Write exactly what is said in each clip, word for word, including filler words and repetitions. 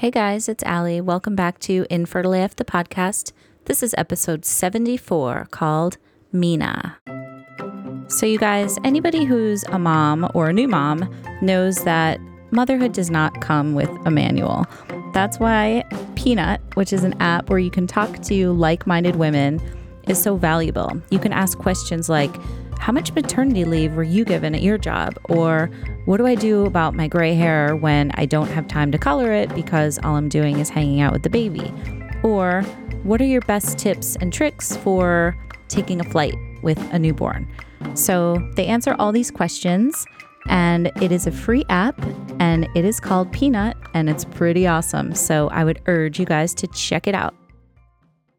Hey guys, it's Allie. Welcome back to Infertile A F, the podcast. This is episode seventy-four called Mina. So you guys, anybody who's a mom or a new mom knows that motherhood does not come with a manual. That's why Peanut, which is an app where you can talk to like-minded women, is so valuable. You can ask questions like, how much maternity leave were you given at your job? Or what do I do about my gray hair when I don't have time to color it because all I'm doing is hanging out with the baby? Or what are your best tips and tricks for taking a flight with a newborn? So they answer all these questions, and it is a free app, and it is called Peanut, and it's pretty awesome. So I would urge you guys to check it out.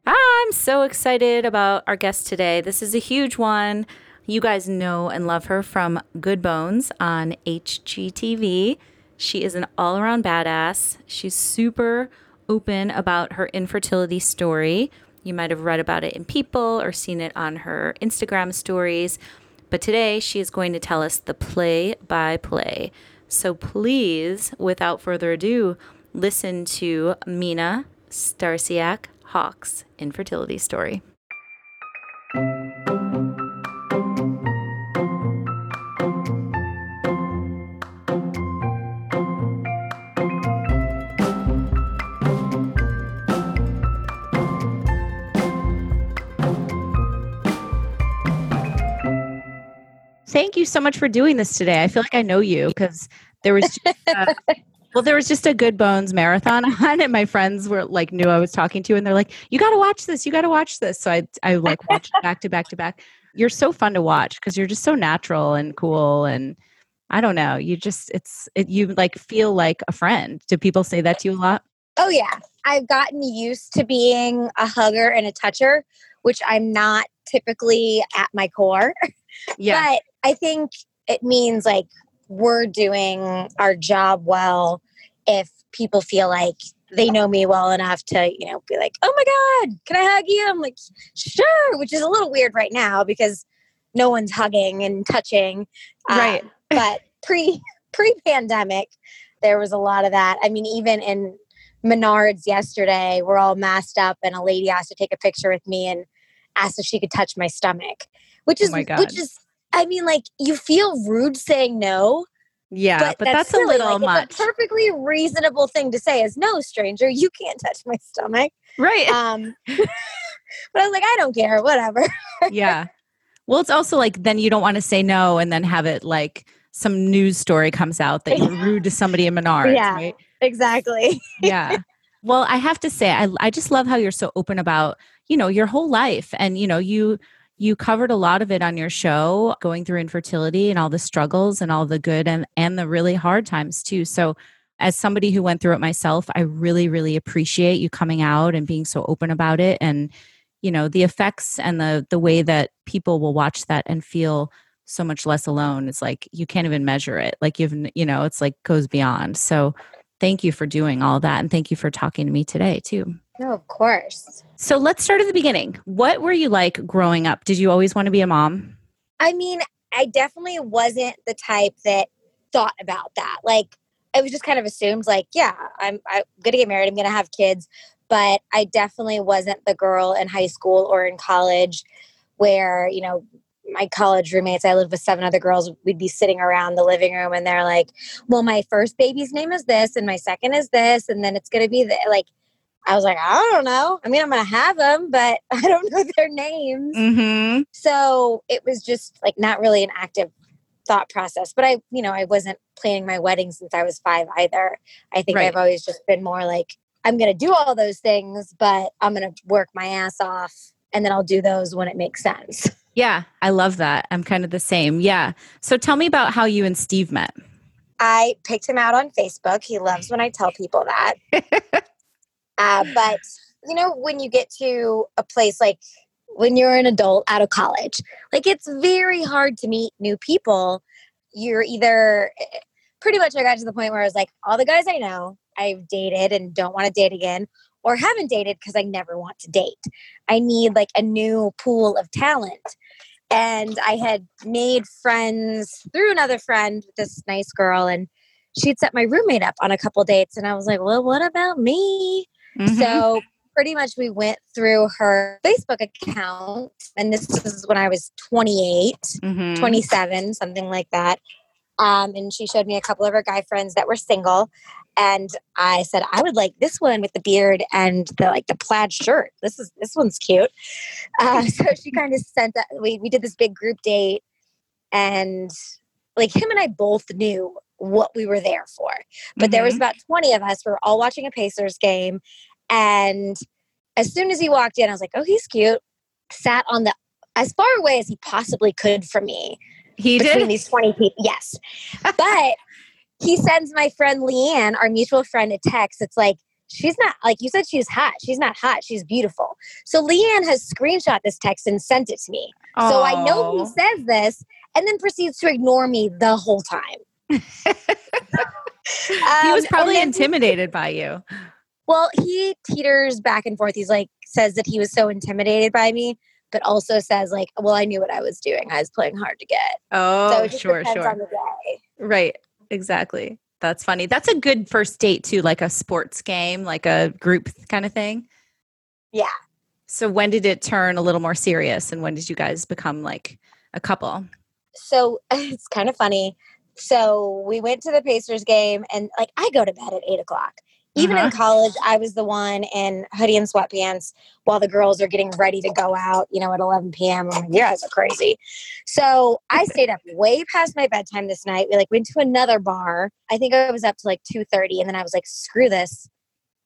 I'm so excited about our guest today. This is a huge one. You guys know and love her from Good Bones on H G T V. She is an all-around badass. She's super open about her infertility story. You might have read about it in People or seen it on her Instagram stories. But today she is going to tell us the play-by-play. So please, without further ado, listen to Mina Starsiak-Hawk's infertility story. Thank you so much for doing this today. I feel like I know you because there was just a, well, there was just a Good Bones marathon on, and my friends were like knew I was talking to, and they're like, "You got to watch this. You got to watch this." So I I like watched back to back to back. You're so fun to watch because you're just so natural and cool, and I don't know, you just it's it, you like feel like a friend. Do people say that to you a lot? Oh yeah, I've gotten used to being a hugger and a toucher, which I'm not typically at my core. Yeah. But I think it means like we're doing our job well if people feel like they know me well enough to, you know, be like, oh my God, can I hug you? I'm like, sure, which is a little weird right now because no one's hugging and touching. Right. Um, but pre, pre-pandemic, there was a lot of that. I mean, even in Menards yesterday, we're all masked up and a lady asked to take a picture with me and asked if she could touch my stomach, which is, oh my God. which is, I mean, like, you feel rude saying no. Yeah, but, but that's, that's a little like, much. It's a perfectly reasonable thing to say is, no, stranger, you can't touch my stomach. Right. Um, but I was like, I don't care, whatever. Yeah. Well, it's also like, then you don't want to say no and then have it like some news story comes out that you're rude to somebody in Menards, yeah, right? Exactly. Yeah. Well, I have to say, I, I just love how you're so open about, you know, your whole life and, you know, you... You covered a lot of it on your show, going through infertility and all the struggles and all the good and, and the really hard times too. So as somebody who went through it myself, I really, really appreciate you coming out and being so open about it. And, you know, the effects and the the way that people will watch that and feel so much less alone. It's like, you can't even measure it. Like you've, you know, it's like goes beyond. So thank you for doing all that. And thank you for talking to me today too. No, of course. So let's start at the beginning. What were you like growing up? Did you always want to be a mom? I mean, I definitely wasn't the type that thought about that. Like, it was just kind of assumed like, yeah, I'm, I'm going to get married. I'm going to have kids. But I definitely wasn't the girl in high school or in college where, you know, my college roommates, I lived with seven other girls, we'd be sitting around the living room and they're like, well, my first baby's name is this and my second is this. And then it's going to be the, like, I was like, I don't know. I mean, I'm going to have them, but I don't know their names. Mm-hmm. So it was just like not really an active thought process. But I, you know, I wasn't planning my wedding since I was five either. I think right. I've always just been more like, I'm going to do all those things, but I'm going to work my ass off and then I'll do those when it makes sense. Yeah. I love that. I'm kind of the same. Yeah. So tell me about how you and Steve met. I picked him out on Facebook. He loves when I tell people that. Uh, but, you know, when you get to a place like when you're an adult out of college, like it's very hard to meet new people. You're either pretty much I got to the point where I was like, all the guys I know I've dated and don't want to date again or haven't dated because I never want to date. I need like a new pool of talent. And I had made friends through another friend, this nice girl, and she'd set my roommate up on a couple dates. And I was like, well, what about me? Mm-hmm. So pretty much we went through her Facebook account. And this is when I was twenty-eight, mm-hmm. twenty-seven, something like that. Um, and she showed me a couple of her guy friends that were single. And I said, I would like this one with the beard and the like the plaid shirt. This is this one's cute. Uh, so she kind of sent that. We, we did this big group date. And like him and I both knew what we were there for. But mm-hmm. there was about twenty of us. We were all watching a Pacers game. And as soon as he walked in, I was like, oh, he's cute. Sat on the as far away as he possibly could from me. He did? Between these twenty people. Yes. But he sends my friend Leanne, our mutual friend, a text. It's like, she's not, like you said, she's hot. She's not hot. She's beautiful. So Leanne has screenshot this text and sent it to me. Aww. So I know he says this and then proceeds to ignore me the whole time. um, he was probably then, intimidated by you. Well, he teeters back and forth. He's like, says that he was so intimidated by me, but also says like, well, I knew what I was doing. I was playing hard to get. Oh, so it just sure, depends sure. on the day. Right. Exactly. That's funny. That's a good first date too, like a sports game, like a group kind of thing. Yeah. So when did it turn a little more serious and when did you guys become like a couple? So it's kind of funny. So we went to the Pacers game and like I go to bed at eight o'clock. Even uh-huh. in college, I was the one in hoodie and sweatpants while the girls are getting ready to go out, you know, at eleven p.m. I'm like, you guys are crazy. So I stayed up way past my bedtime this night. We like went to another bar. I think I was up to like two thirty. And then I was like, screw this.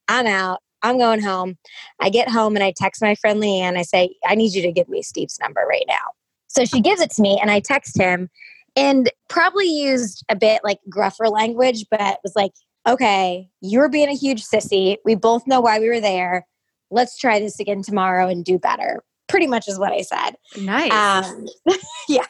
I'm out. I'm going home. I get home and I text my friend Leanne. I say, I need you to give me Steve's number right now. So she gives it to me and I text him and probably used a bit like gruffer language, but was like, okay, you're being a huge sissy. We both know why we were there. Let's try this again tomorrow and do better. Pretty much is what I said. Nice. Um, yeah.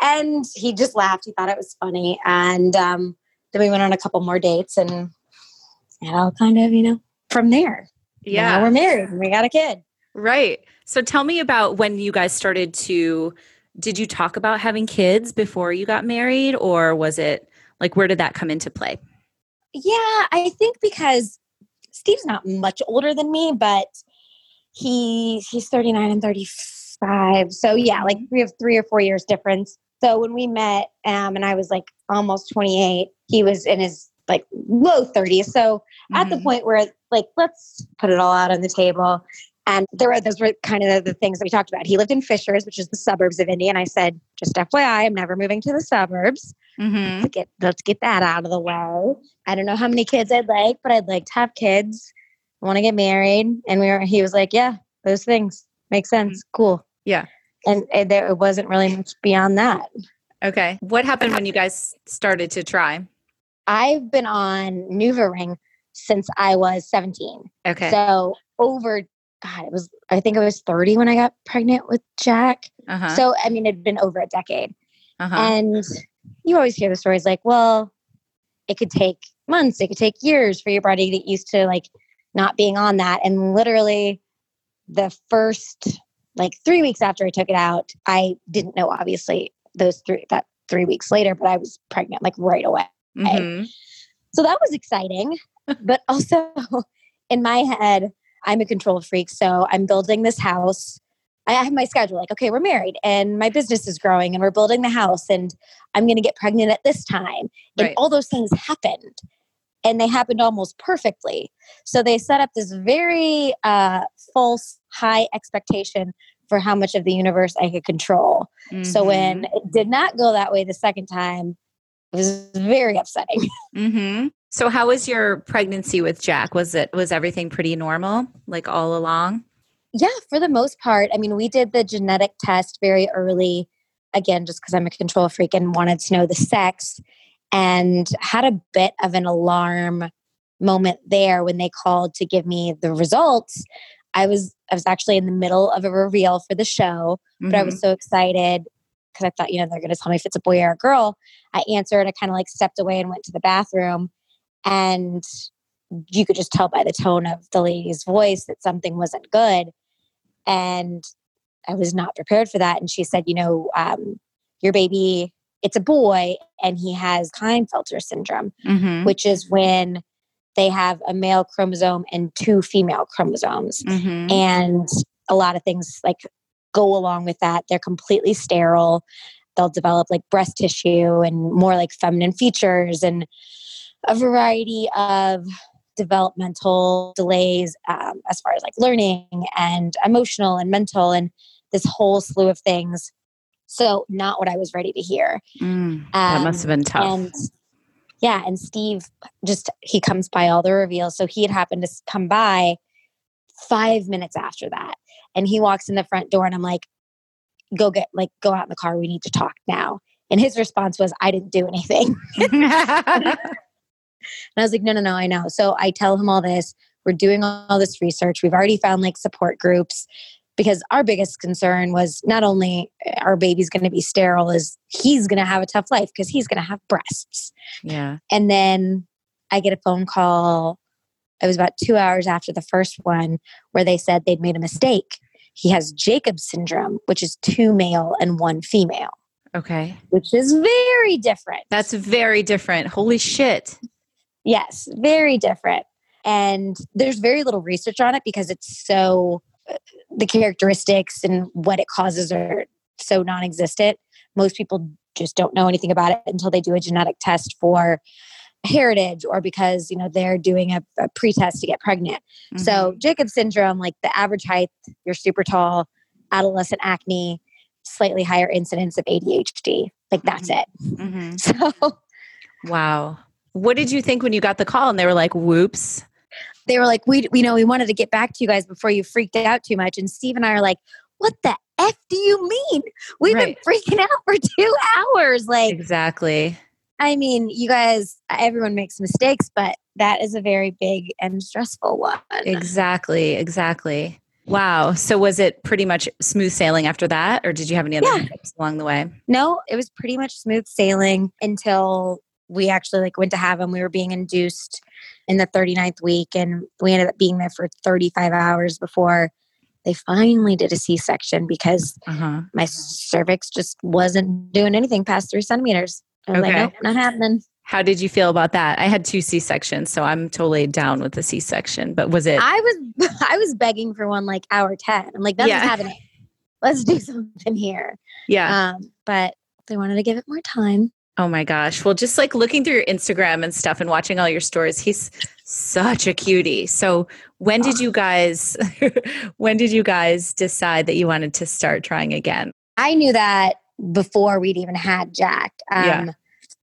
And he just laughed. He thought it was funny. And um, then we went on a couple more dates and, and all kind of, you know, from there. Yeah. Now we're married and we got a kid. Right. So tell me about when you guys started to, did you talk about having kids before you got married or was it like, where did that come into play? Yeah, I think because Steve's not much older than me, but he he's thirty-nine and thirty-five. So yeah, like we have three or four years difference. So when we met um, and I was like almost twenty-eight, he was in his like low thirties. So mm-hmm. at the point where like, let's put it all out on the table. And there were, those were kind of the things that we talked about. He lived in Fishers, which is the suburbs of Indy. And I said, just F Y I, I'm never moving to the suburbs. Mm-hmm. Let's get, let's get that out of the way. I don't know how many kids I'd like, but I'd like to have kids. I want to get married. And we were, he was like, yeah, those things make sense. Mm-hmm. Cool. Yeah. And, and there, it wasn't really much beyond that. Okay. What happened when you guys started to try? I've been on NuvaRing since I was seventeen. Okay. So over God, it was, I think I was thirty when I got pregnant with Jack. Uh-huh. So, I mean, it'd been over a decade. Uh-huh. And you always hear the stories like, well, it could take months, it could take years for your body to get used to like not being on that. And literally the first like three weeks after I took it out, I didn't know, obviously those three, that three weeks later, but I was pregnant like right away. Mm-hmm. So that was exciting. But also in my head, I'm a control freak. So I'm building this house. I have my schedule like, okay, we're married and my business is growing and we're building the house and I'm going to get pregnant at this time. And right. all those things happened and they happened almost perfectly. So they set up this very uh, false high expectation for how much of the universe I could control. Mm-hmm. So when it did not go that way the second time, it was very upsetting. Mm-hmm. So how was your pregnancy with Jack? Was it, was everything pretty normal, like all along? Yeah, for the most part. I mean, we did the genetic test very early, again, just because I'm a control freak and wanted to know the sex, and had a bit of an alarm moment there when they called to give me the results. I was, I was actually in the middle of a reveal for the show, mm-hmm. but I was so excited because I thought, you know, they're going to tell me if it's a boy or a girl. I answered, I kind of like stepped away and went to the bathroom. And you could just tell by the tone of the lady's voice that something wasn't good. And I was not prepared for that. And she said, you know, um, your baby it's a boy and he has Kleinfelter syndrome, mm-hmm. which is when they have a male chromosome and two female chromosomes. Mm-hmm. And a lot of things like go along with that. They're completely sterile. They'll develop like breast tissue and more like feminine features and a variety of developmental delays um, as far as like learning and emotional and mental and this whole slew of things. So not what I was ready to hear. Mm, that um, must have been tough. And yeah. And Steve just, he comes by all the reveals. So he had happened to come by five minutes after that. And he walks in the front door and I'm like, go get, like, go out in the car. We need to talk now. And his response was, I didn't do anything. And I was like, no, no, no, I know. So I tell him all this. We're doing all this research. We've already found like support groups because our biggest concern was not only our baby's going to be sterile, is he's going to have a tough life because he's going to have breasts. Yeah. And then I get a phone call. It was about two hours after the first one where they said they'd made a mistake. He has Jacob's syndrome, which is two male and one female. Okay. Which is very different. That's very different. Holy shit. Yes, very different. And there's very little research on it because it's so, the characteristics and what it causes are so non-existent. Most people just don't know anything about it until they do a genetic test for heritage or because, you know, they're doing a, a pretest to get pregnant. Mm-hmm. So Jacob's syndrome, like the average height, you're super tall, adolescent acne, slightly higher incidence of A D H D. Like that's mm-hmm. it. Mm-hmm. So, wow. What did you think when you got the call and they were like, whoops? They were like, we, we know we wanted to get back to you guys before you freaked out too much. And Steve and I are like, what the F do you mean? We've right. been freaking out for two hours. Like, exactly. I mean, you guys, everyone makes mistakes, but that is a very big and stressful one. Exactly. Exactly. Wow. So was it pretty much smooth sailing after that? Or did you have any other yeah. tips along the way? No, it was pretty much smooth sailing until we actually like went to have him. We were being induced in the thirty-ninth week and we ended up being there for thirty-five hours before they finally did a C-section because uh-huh. my cervix just wasn't doing anything past three centimeters. I was okay. like, nope, not happening. How did you feel about that? I had two C-sections, so I'm totally down with the C-section. But was it? I was I was begging for one like hour ten. I'm like, nothing's yeah. happening. Let's do something here. Yeah. Um, but they wanted to give it more time. Oh my gosh. Well, just like looking through your Instagram and stuff and watching all your stories, he's such a cutie. So when oh. did you guys, when did you guys decide that you wanted to start trying again? I knew that before we'd even had Jack. Um, yeah.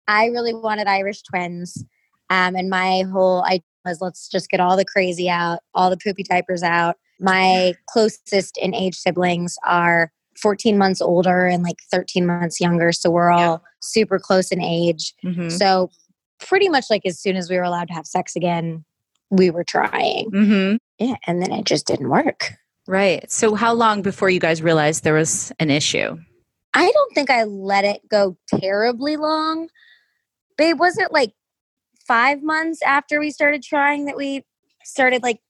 I really wanted Irish twins. Um, and my whole idea was let's just get all the crazy out, all the poopy diapers out. My closest in age siblings are fourteen months older and like thirteen months younger. So we're all yeah. super close in age. Mm-hmm. So pretty much like as soon as we were allowed to have sex again, we were trying. Mm-hmm. Yeah, and then it just didn't work. Right. So how long before you guys realized there was an issue? I don't think I let it go terribly long. Babe, was it like five months after we started trying that we started like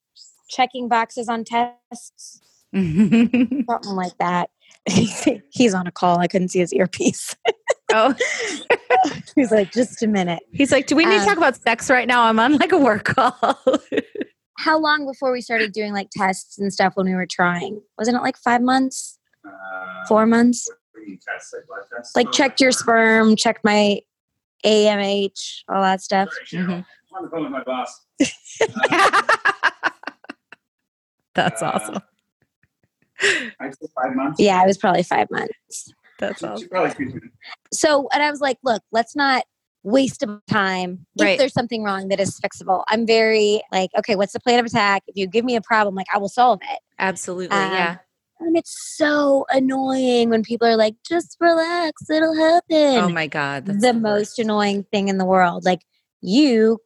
checking boxes on tests? Something like that. He's on a call. I couldn't see his earpiece. Oh, he's like, just a minute. He's like, do we need um, to talk about sex right now? I'm on like a work call. How long before we started doing like tests and stuff when we were trying? Wasn't it like five months? Uh, Four months? Test, like, blood tests? Like checked your sperm, checked my A M H, all that stuff. Sorry, mm-hmm. I'm on the phone with my boss. Uh, That's uh, awesome. I'd say five months. Yeah, it was probably five months. That's all. Awesome. So, and I was like, look, let's not waste of time. If right. there's something wrong that is fixable, I'm very like, okay, what's the plan of attack? If you give me a problem, like I will solve it. Absolutely. Um, yeah. And it's so annoying when people are like, just relax, it'll happen. Oh my God. That's the most annoying thing in the world. Like you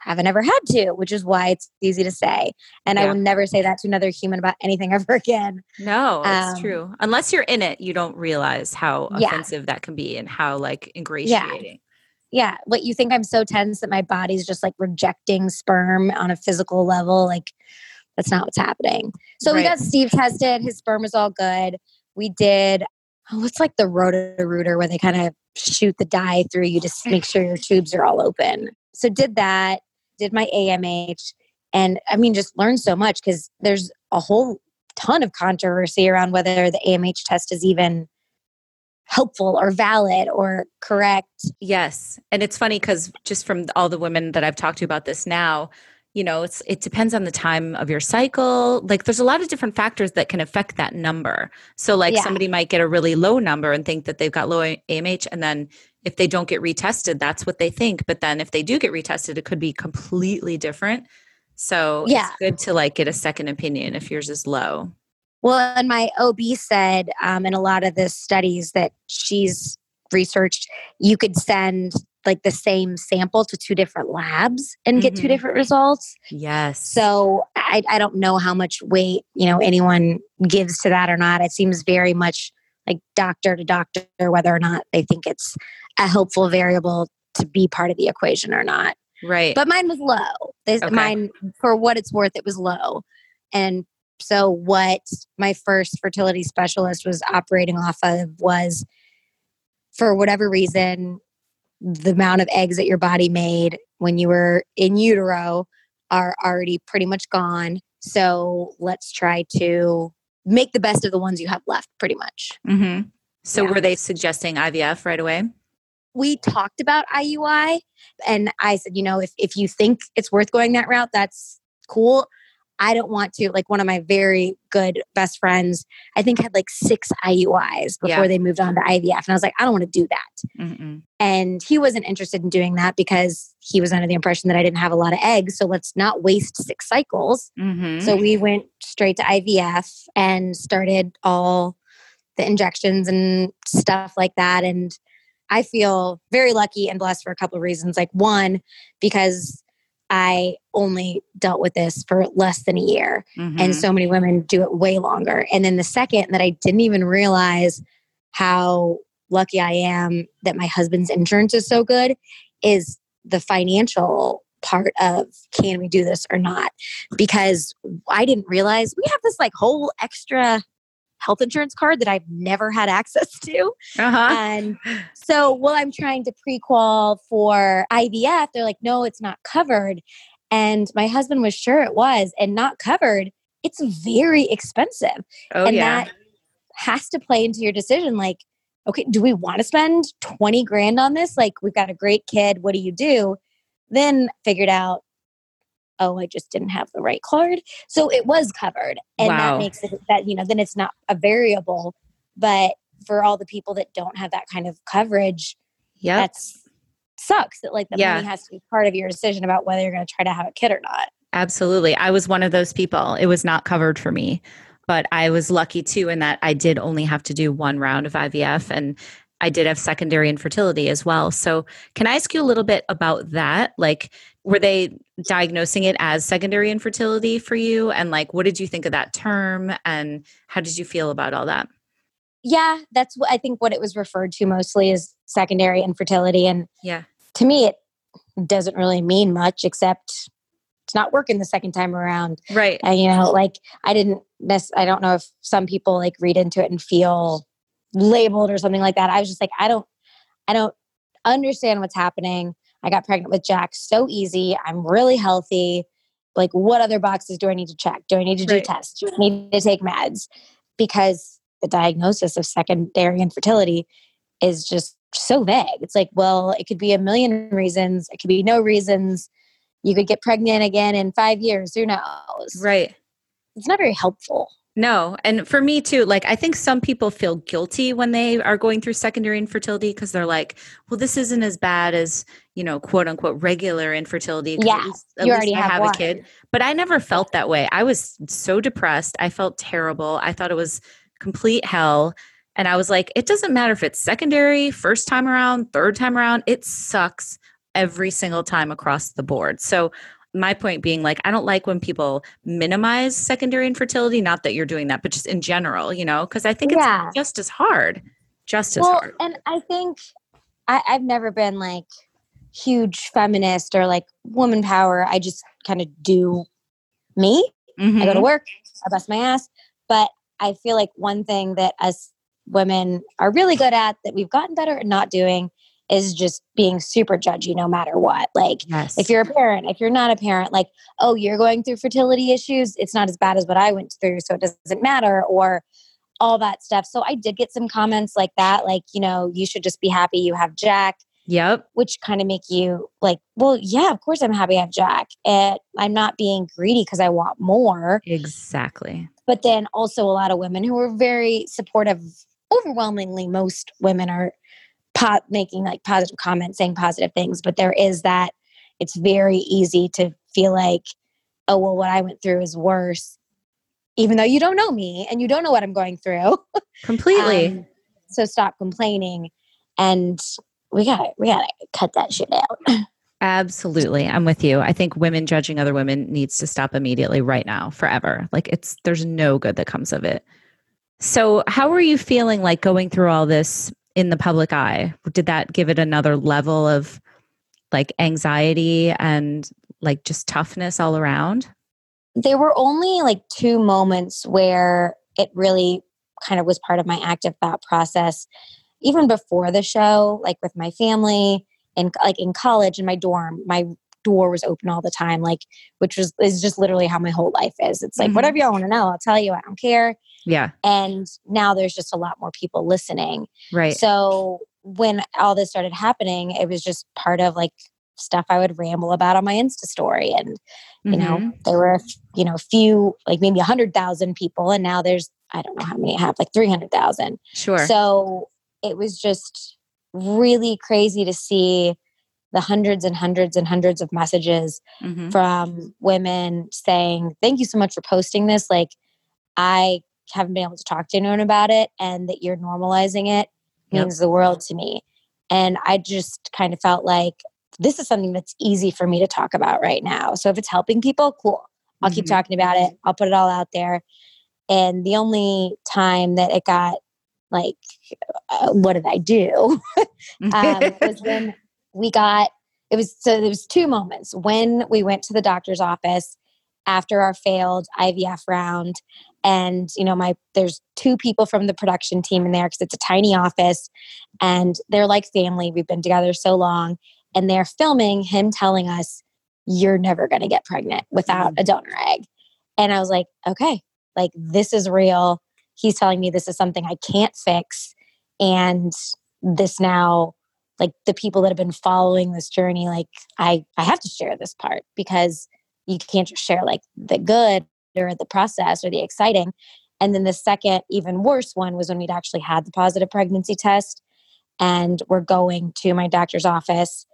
haven't ever had to, which is why it's easy to say. And yeah. I will never say that to another human about anything ever again. No, um, it's true. Unless you're in it, you don't realize how yeah. offensive that can be and how like ingratiating. Yeah. yeah. What you think I'm so tense that my body's just like rejecting sperm on a physical level. Like that's not what's happening. So right. we got Steve tested. His sperm was all good. We did, oh, it's like the Roto-Rooter where they kind of shoot the dye through you to make sure your tubes are all open. So did that, did my A M H. And I mean, just learned so much because there's a whole ton of controversy around whether the A M H test is even helpful or valid or correct. Yes. And it's funny because just from all the women that I've talked to about this now, you know, it's, it depends on the time of your cycle. Like there's a lot of different factors that can affect that number. So like yeah. somebody might get a really low number and think that they've got low A M H. And then if they don't get retested, that's what they think. But then if they do get retested, it could be completely different. So yeah. it's good to like get a second opinion if yours is low. Well, and my O B said um, in a lot of the studies that she's researched, you could send like the same sample to two different labs and mm-hmm. get two different results. Yes. So I, I don't know how much weight, you know, anyone gives to that or not. It seems very much like doctor to doctor, whether or not they think it's a helpful variable to be part of the equation or not. Right. But mine was low. Okay. Mine, for what it's worth, it was low. And so what my first fertility specialist was operating off of was, for whatever reason, the amount of eggs that your body made when you were in utero are already pretty much gone. So let's try to make the best of the ones you have left, pretty much. Mm-hmm. So yeah. were they suggesting I V F right away? We talked about I U I, and I said, you know, if, if you think it's worth going that route, that's cool. I don't want to, like one of my very good best friends, I think had like six I U Is before yeah. they moved on to I V F. And I was like, I don't want to do that. Mm-mm. And he wasn't interested in doing that because he was under the impression that I didn't have a lot of eggs. So let's not waste six cycles. Mm-hmm. So we went straight to I V F and started all the injections and stuff like that. And I feel very lucky and blessed for a couple of reasons. Like one, because I only dealt with this for less than a year. Mm-hmm. And so many women do it way longer. And then the second, that I didn't even realize how lucky I am that my husband's insurance is so good, is the financial part of can we do this or not? Because I didn't realize we have this like whole extra health insurance card that I've never had access to. Uh-huh. And so while I'm trying to pre-qual for I V F, they're like, no, it's not covered. And my husband was sure it was, and not covered, it's very expensive. Oh, and yeah. that has to play into your decision. Like, okay, do we want to spend twenty grand on this? Like, we've got a great kid. What do you do? Then figured out, oh, I just didn't have the right card. So it was covered. And wow. that makes it that, you know, then it's not a variable. But for all the people that don't have that kind of coverage, yep. that sucks. That like the yeah. money has to be part of your decision about whether you're going to try to have a kid or not. Absolutely. I was one of those people. It was not covered for me. But I was lucky too in that I did only have to do one round of I V F. And I did have secondary infertility as well. So can I ask you a little bit about that? Like, were they diagnosing it as secondary infertility for you? And like, what did you think of that term? And how did you feel about all that? Yeah, that's what I think what it was referred to mostly as secondary infertility. And yeah, to me, it doesn't really mean much except it's not working the second time around. Right. And, you know, like I didn't miss, I don't know if some people like read into it and feel labeled or something like that. I was just like, I don't, I don't understand what's happening. I got pregnant with Jack so easy. I'm really healthy. Like, what other boxes do I need to check? Do I need to do right. tests? Do I need to take meds? Because the diagnosis of secondary infertility is just so vague. It's like, well, it could be a million reasons. It could be no reasons. You could get pregnant again in five years. Who knows? Right. It's not very helpful. No. And for me too, like I think some people feel guilty when they are going through secondary infertility because they're like, well, this isn't as bad as, you know, quote unquote, regular infertility. Yeah. At least, at you already least have, I have a kid. But I never felt that way. I was so depressed. I felt terrible. I thought it was complete hell. And I was like, it doesn't matter if it's secondary, first time around, third time around, it sucks every single time across the board. So my point being like, I don't like when people minimize secondary infertility, not that you're doing that, but just in general, you know, because I think it's yeah. just as hard, just as well, hard. And I think I, I've never been like huge feminist or like woman power. I just kind of do me. Mm-hmm. I go to work, I bust my ass. But I feel like one thing that us women are really good at that we've gotten better at not doing is just being super judgy no matter what. Like yes. if you're a parent, if you're not a parent, like, oh, you're going through fertility issues. It's not as bad as what I went through, so it doesn't matter, or all that stuff. So I did get some comments like that. Like, you know, you should just be happy you have Jack. Yep. Which kind of make you like, well, yeah, of course I'm happy I have Jack. And I'm not being greedy because I want more. Exactly. But then also a lot of women who are very supportive, overwhelmingly most women are po- making like positive comments, saying positive things. But there is that it's very easy to feel like, oh, well, what I went through is worse, even though you don't know me and you don't know what I'm going through. Completely. um, so stop complaining. And we got we got to cut that shit out. Absolutely. I'm with you. I think women judging other women needs to stop immediately, right now, forever. Like it's there's no good that comes of it. So how were you feeling like going through all this in the public eye? Did that give it another level of like anxiety and like just toughness all around? There were only like two moments where it really kind of was part of my active thought process. Even before the show, like with my family and like in college in my dorm, my door was open all the time, like, which was, is just literally how my whole life is. It's like, mm-hmm. whatever y'all want to know, I'll tell you, I don't care. Yeah. And now there's just a lot more people listening. Right. So when all this started happening, it was just part of like stuff I would ramble about on my Insta story. And, you mm-hmm. know, there were, you know, a few, like maybe a hundred thousand people. And now there's, I don't know how many I have, like three hundred thousand. Sure. So it was just really crazy to see the hundreds and hundreds and hundreds of messages mm-hmm. from women saying, thank you so much for posting this. Like, I haven't been able to talk to anyone about it, and that you're normalizing it yep. means the world to me. And I just kind of felt like this is something that's easy for me to talk about right now. So if it's helping people, cool. I'll mm-hmm. keep talking about it. I'll put it all out there. And the only time that it got like, uh, what did I do? um, was when we got, it was, so there was two moments when we went to the doctor's office after our failed I V F round. And, you know, my, there's two people from the production team in there because it's a tiny office and they're like family. We've been together so long, and they're filming him telling us, you're never going to get pregnant without mm-hmm. a donor egg. And I was like, okay, like this is real. He's telling me this is something I can't fix. And this now, like the people that have been following this journey, like I, I have to share this part because you can't just share like the good or the process or the exciting. And then the second, even worse one was when we'd actually had the positive pregnancy test and we're going to my doctor's office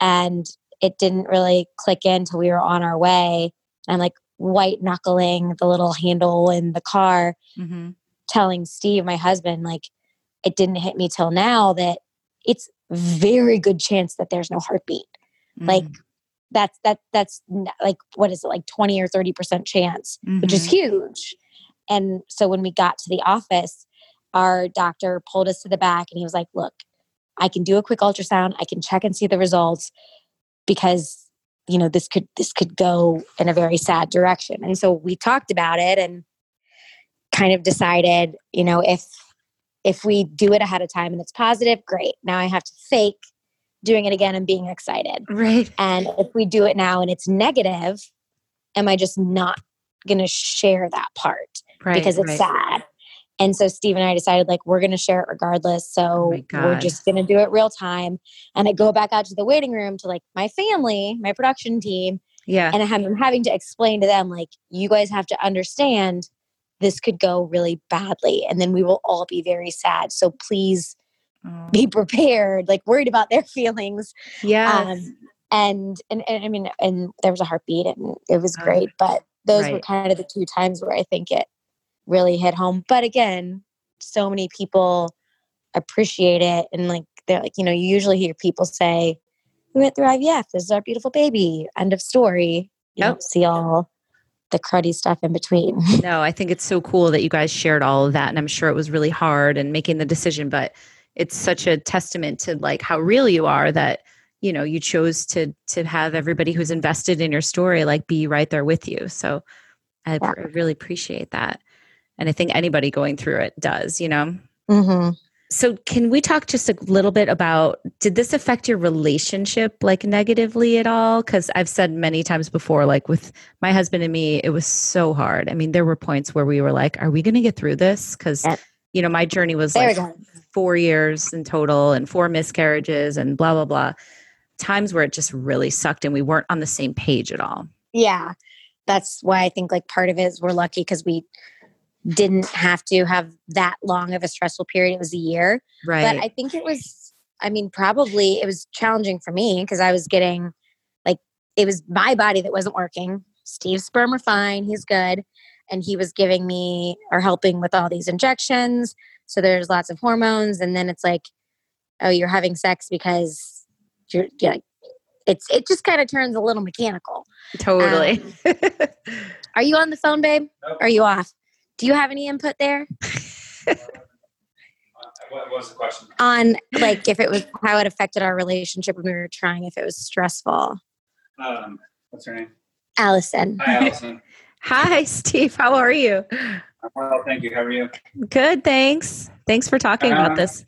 and it didn't really click in till we were on our way. And I'm like white knuckling the little handle in the car. Mm-hmm. Telling Steve, my husband, like, it didn't hit me till now that it's very good chance that there's no heartbeat. Mm-hmm. Like that's, that, that's like, what is it? Like twenty or thirty percent chance, mm-hmm. which is huge. And so when we got to the office, our doctor pulled us to the back and he was like, look, I can do a quick ultrasound. I can check and see the results because, you know, this could, this could go in a very sad direction. And so we talked about it and kind of decided, you know, if if we do it ahead of time and it's positive, great. Now I have to fake doing it again and being excited. Right. And if we do it now and it's negative, am I just not going to share that part right, because it's right. sad? And so Steve and I decided like we're going to share it regardless. So oh we're just going to do it real time. And I go back out to the waiting room to like my family, my production team. Yeah. And I'm having to explain to them like you guys have to understand this could go really badly and then we will all be very sad. So please oh. be prepared, like worried about their feelings. Yeah. Um, and, and, and I mean, and there was a heartbeat and it was great, but those right. were kind of the two times where I think it really hit home. But again, so many people appreciate it. And like, they're like, you know, you usually hear people say, we went through I V F, this is our beautiful baby, end of story. You yep. don't see all the cruddy stuff in between. No, I think it's so cool that you guys shared all of that. And I'm sure it was really hard and making the decision, but it's such a testament to like how real you are that, you know, you chose to, to have everybody who's invested in your story, like be right there with you. So I yeah. really appreciate that. And I think anybody going through it does, you know? Mm-hmm. So can we talk just a little bit about, did this affect your relationship like negatively at all? Because I've said many times before, like with my husband and me, it was so hard. I mean, there were points where we were like, are we going to get through this? Because, yep. you know, my journey was there like four years in total and four miscarriages and blah, blah, blah. Times where it just really sucked and we weren't on the same page at all. Yeah. That's why I think like part of it is we're lucky because we didn't have to have that long of a stressful period. It was a year. Right. But I think it was, I mean, probably it was challenging for me because I was getting like, it was my body that wasn't working. Steve's sperm were fine. He's good. And he was giving me or helping with all these injections. So there's lots of hormones. And then it's like, oh, you're having sex because you're, you're like, it's, it just kind of turns a little mechanical. Totally. Um, are you on the phone, babe? Nope. Are you off? Do you have any input there? What was the question? On like if it was how it affected our relationship when we were trying, if it was stressful. Um, what's her name? Allison. Hi, Allison. Hi, Steve. How are you? I'm well, thank you. How are you? Good, thanks. Thanks for talking uh-huh. about this.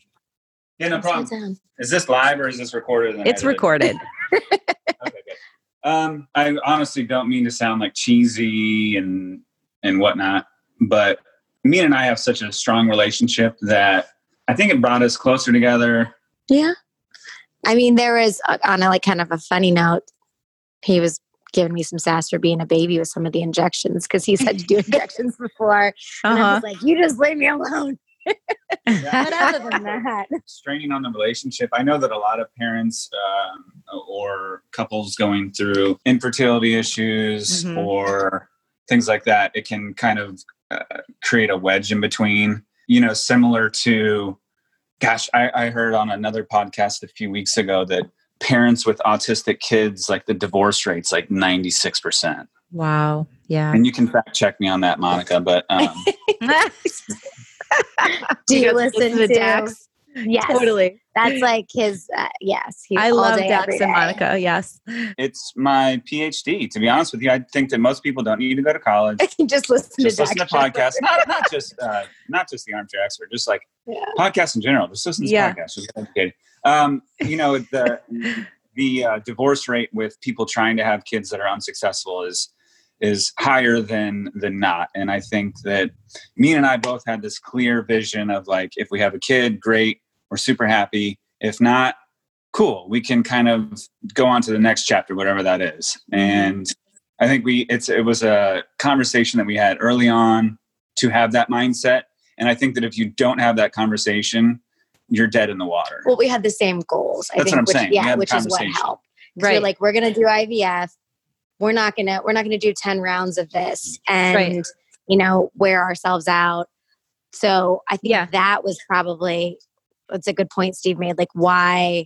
Yeah, no problem. Is this live or is this recorded? It's edited? Recorded. Okay, good. Um, I honestly don't mean to sound like cheesy and and whatnot. But me and I have such a strong relationship that I think it brought us closer together. Yeah. I mean, there was on a like kind of a funny note, he was giving me some sass for being a baby with some of the injections because he's had to do injections before. Uh-huh. And I was like, you just leave me alone. But other than that. Straining on the relationship. I know that a lot of parents um, or couples going through infertility issues mm-hmm. or things like that, it can kind of Uh, create a wedge in between, you know, similar to, gosh, I, I heard on another podcast a few weeks ago that parents with autistic kids, like the divorce rate's like ninety-six percent. Wow. Yeah. And you can fact check me on that, Monica, but um, do you listen to Dax? Yes. Totally. That's like his, uh, yes. He's I love Dax and Monica. Yes. It's my P H D, to be honest with you. I think that most people don't need to go to college. just listen just to Just listen to podcasts. not, not just uh, not just the Armchair Expert, just like yeah. podcasts in general. Just listen to yeah. podcasts. Just get educated. Um, you know, the the uh, divorce rate with people trying to have kids that are unsuccessful is is higher than than not. And I think that me and I both had this clear vision of like, if we have a kid, great. We're super happy. If not, cool. We can kind of go on to the next chapter, whatever that is. And I think we it's it was a conversation that we had early on to have that mindset. And I think that if you don't have that conversation, you're dead in the water. Well, we had the same goals. I That's think, what I'm which, saying. Yeah, which is what helped. Right. We're like, we're gonna do I V F. We're not gonna we're not gonna do ten rounds of this and right. you know, wear ourselves out. So I think yeah. that was probably it's a good point Steve made, like why,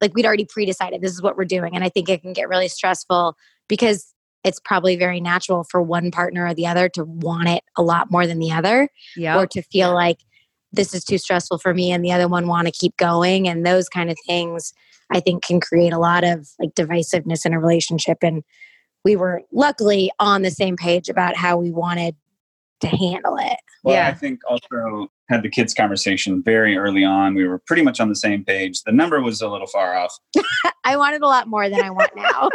like we'd already pre-decided this is what we're doing. And I think it can get really stressful because it's probably very natural for one partner or the other to want it a lot more than the other yep. or to feel yeah. like this is too stressful for me and the other one want to keep going. And those kind of things I think can create a lot of like divisiveness in a relationship. And we were luckily on the same page about how we wanted to handle it. Well, yeah. I think also had the kids conversation very early on. We were pretty much on the same page. The number was a little far off. I wanted a lot more than I want now.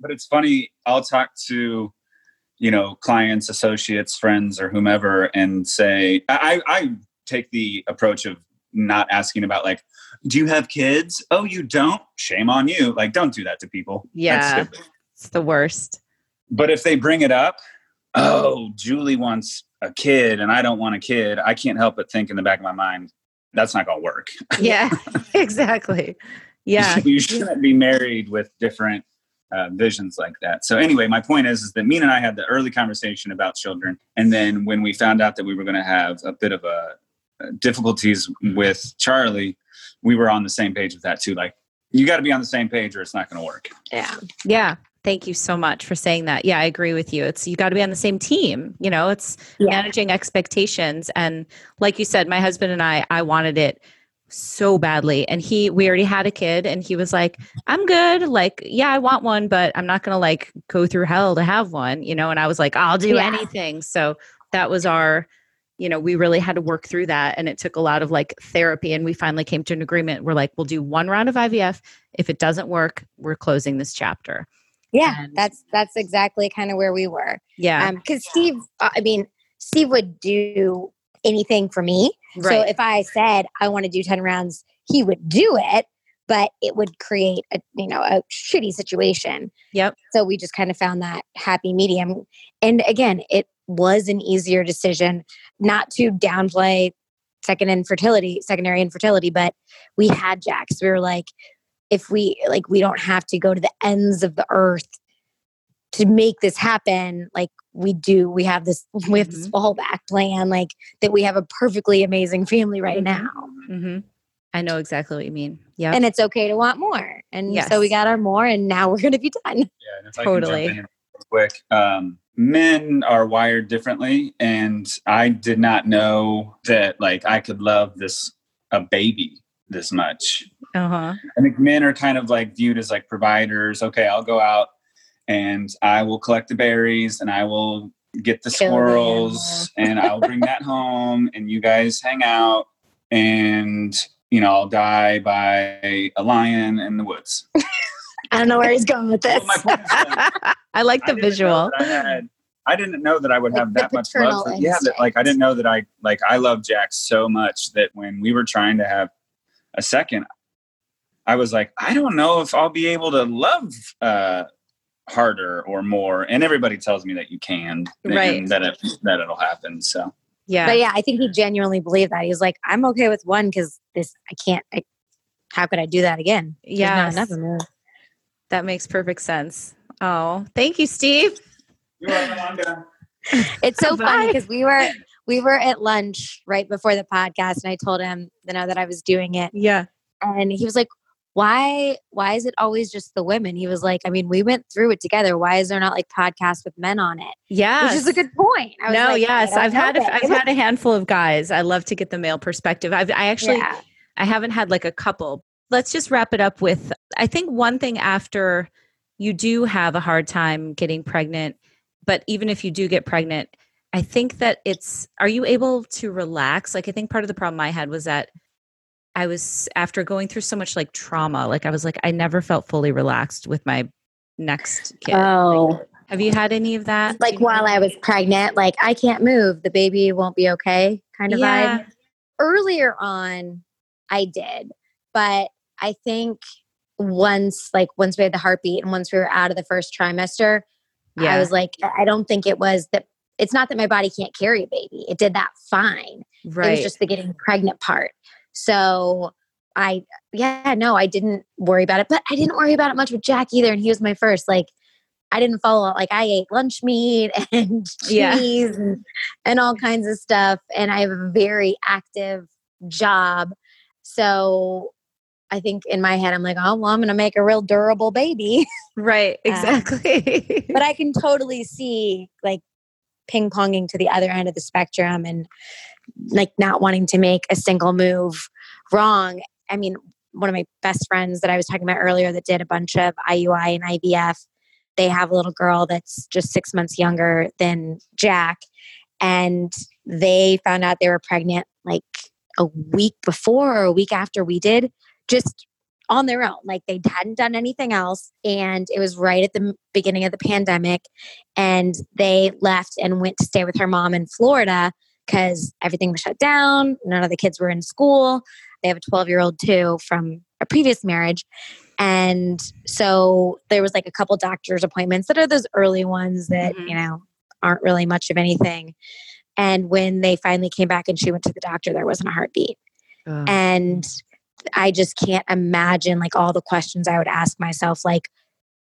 But it's funny. I'll talk to, you know, clients, associates, friends, or whomever and say, I, I take the approach of not asking about like, do you have kids? Oh, you don't? Shame on you. Like, don't do that to people. Yeah. It's the worst. But if they bring it up, oh, Julie wants a kid and I don't want a kid, I can't help but think in the back of my mind, that's not going to work. Yeah, exactly. Yeah. You shouldn't be married with different uh, visions like that. So anyway, my point is, is that Mina and I had the early conversation about children. And then when we found out that we were going to have a bit of a uh, difficulties with Charlie, we were on the same page with that too. Like, you got to be on the same page or it's not going to work. Yeah. Yeah. Thank you so much for saying that. Yeah, I agree with you. It's, you got to be on the same team, you know, it's yeah. managing expectations. And like you said, my husband and I, I wanted it so badly. And he, we already had a kid and he was like, I'm good. Like, yeah, I want one, but I'm not going to like go through hell to have one, you know? And I was like, I'll do yeah. anything. So that was our you know, we really had to work through that. And it took a lot of like therapy. And we finally came to an agreement. We're like, we'll do one round of I V F. If it doesn't work, we're closing this chapter. Yeah, and that's that's exactly kind of where we were. Yeah. Because um, Steve, I mean, Steve would do anything for me. Right. So if I said, I want to do ten rounds, he would do it, but it would create a, you know, a shitty situation. Yep. So we just kind of found that happy medium. And again, it was an easier decision, not to downplay second infertility, secondary infertility, but we had Jax. We were like, if we, like, we don't have to go to the ends of the earth to make this happen. Like we do, we have this, mm-hmm. we have this fallback plan, like that we have a perfectly amazing family right mm-hmm. now. Mm-hmm. I know exactly what you mean. Yeah. And it's okay to want more. And yes. so we got our more and now we're going to be done. Yeah, and if totally. I can jump in real quick. Um, men are wired differently. And I did not know that like I could love this, a baby this much. Uh-huh. I think men are kind of like viewed as like providers. Okay, I'll go out and I will collect the berries and I will get the Kill squirrels them. And I'll bring that home and you guys hang out and, you know, I'll die by a lion in the woods. I don't know where he's going with this. Well, my point is like, I like the I visual. I, had, I didn't know that I would like have that much love. For, yeah, that, like I didn't know that I, like I love Jack so much that when we were trying to have a second, I was like, I don't know if I'll be able to love uh, harder or more. And everybody tells me that you can, right? And that it, that it'll happen. So yeah, but yeah, I think he genuinely believed that. He was like, I'm okay with one because this, I can't. I, how could I do that again? Yeah, nothing more. That makes perfect sense. Oh, thank you, Steve. You're welcome. It's so funny because we were we were at lunch right before the podcast, and I told him you know that I was doing it. Yeah, and he was like, why why is it always just the women? He was like, I mean, we went through it together. Why is there not like podcasts with men on it? Yeah. Which is a good point. I was no, like, yes. I've had a, I've had a handful of guys. I love to get the male perspective. I've I actually yeah. I haven't had like a couple. Let's just wrap it up with I think one thing after you do have a hard time getting pregnant, but even if you do get pregnant, I think that it's are you able to relax? Like I think part of the problem I had was that I was, after going through so much like trauma, like I was like, I never felt fully relaxed with my next kid. Oh. Like, have you had any of that? Like while I was pregnant, like I can't move, the baby won't be okay kind of yeah. vibe. Earlier on, I did. But I think once, like once we had the heartbeat and once we were out of the first trimester, yeah. I was like, I don't think it was that, it's not that my body can't carry a baby. It did that fine. Right. It was just the getting pregnant part. So I, yeah, no, I didn't worry about it, but I didn't worry about it much with Jack either. And he was my first, like, I didn't follow, like I ate lunch meat and cheese yeah. and, and all kinds of stuff. And I have a very active job. So I think in my head, I'm like, oh, well, I'm going to make a real durable baby. Right. Exactly. Um, but I can totally see like ping ponging to the other end of the spectrum and like not wanting to make a single move wrong. I mean, one of my best friends that I was talking about earlier that did a bunch of I U I and I V F, they have a little girl that's just six months younger than Jack. And they found out they were pregnant like a week before or a week after we did, just on their own. Like they hadn't done anything else. And it was right at the beginning of the pandemic. And they left and went to stay with her mom in Florida because everything was shut down. None of the kids were in school. They have a twelve-year-old too from a previous marriage. And so there was like a couple doctor's appointments that are those early ones that, mm-hmm. you know, aren't really much of anything. And when they finally came back and she went to the doctor, there wasn't a heartbeat. Oh. And I just can't imagine like all the questions I would ask myself, like,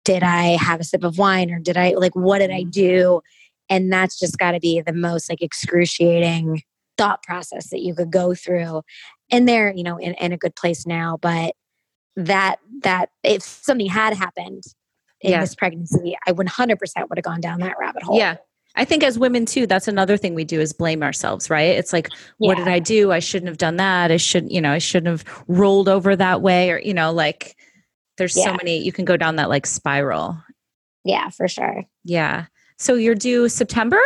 did I have a sip of wine or did I, like, what did I do? And that's just got to be the most like excruciating thought process that you could go through. And they're, you know, in, in a good place now. But that, that if something had happened in yeah. this pregnancy, I one hundred percent would have gone down that rabbit hole. Yeah. I think as women too, that's another thing we do is blame ourselves, right? It's like, yeah. what did I do? I shouldn't have done that. I shouldn't, you know, I shouldn't have rolled over that way or, you know, like there's yeah. so many, you can go down that like spiral. Yeah, for sure. Yeah. So you're due September?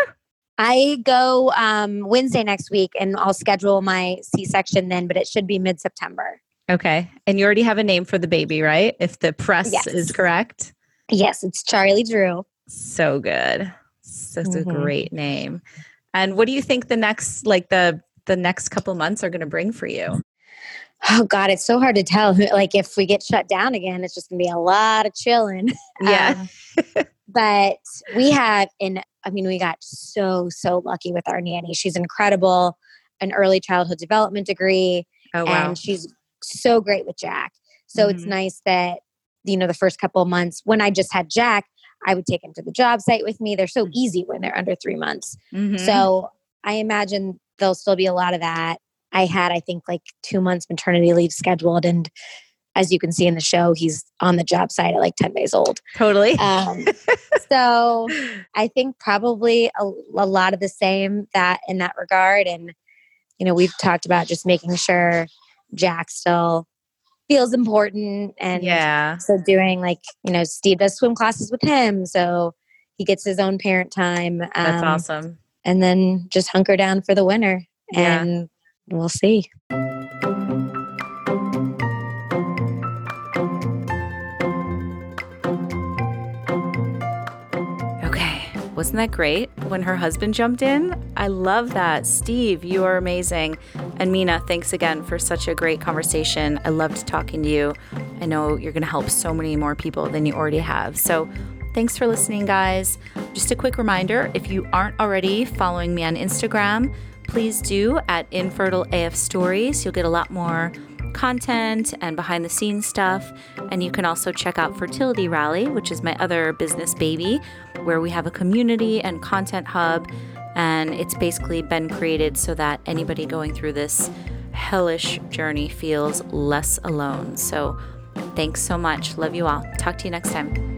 I go um, Wednesday next week, and I'll schedule my C-section then, but it should be mid-September. Okay. And you already have a name for the baby, right? If the press yes. is correct. Yes. It's Charlie Drew. So good. That's mm-hmm. a great name. And what do you think the next, like the, the next couple months are going to bring for you? Oh God, it's so hard to tell. Like if we get shut down again, it's just gonna be a lot of chilling. Yeah. Um, but we have, and I mean, we got so, so lucky with our nanny. She's incredible, an early childhood development degree. Oh, wow. And she's so great with Jack. So mm-hmm. it's nice that, you know, the first couple of months when I just had Jack, I would take him to the job site with me. They're so easy when they're under three months. Mm-hmm. So I imagine there'll still be a lot of that. I had, I think, like two months maternity leave scheduled. And as you can see in the show, he's on the job site at like ten days old. Totally. Um, so I think probably a, a lot of the same that in that regard. And, you know, we've talked about just making sure Jack still feels important. And yeah. so doing like, you know, Steve does swim classes with him. So he gets his own parent time. Um, That's awesome. And then just hunker down for the winter. Yeah. And we'll see. Okay. Wasn't that great when her husband jumped in? I love that. Steve, you are amazing. And Mina, thanks again for such a great conversation. I loved talking to you. I know you're going to help so many more people than you already have. So thanks for listening, guys. Just a quick reminder, if you aren't already following me on Instagram, please do at Infertile A F Stories. You'll get a lot more content and behind the scenes stuff. And you can also check out Fertility Rally, which is my other business baby, where we have a community and content hub. And it's basically been created so that anybody going through this hellish journey feels less alone. So thanks so much. Love you all. Talk to you next time.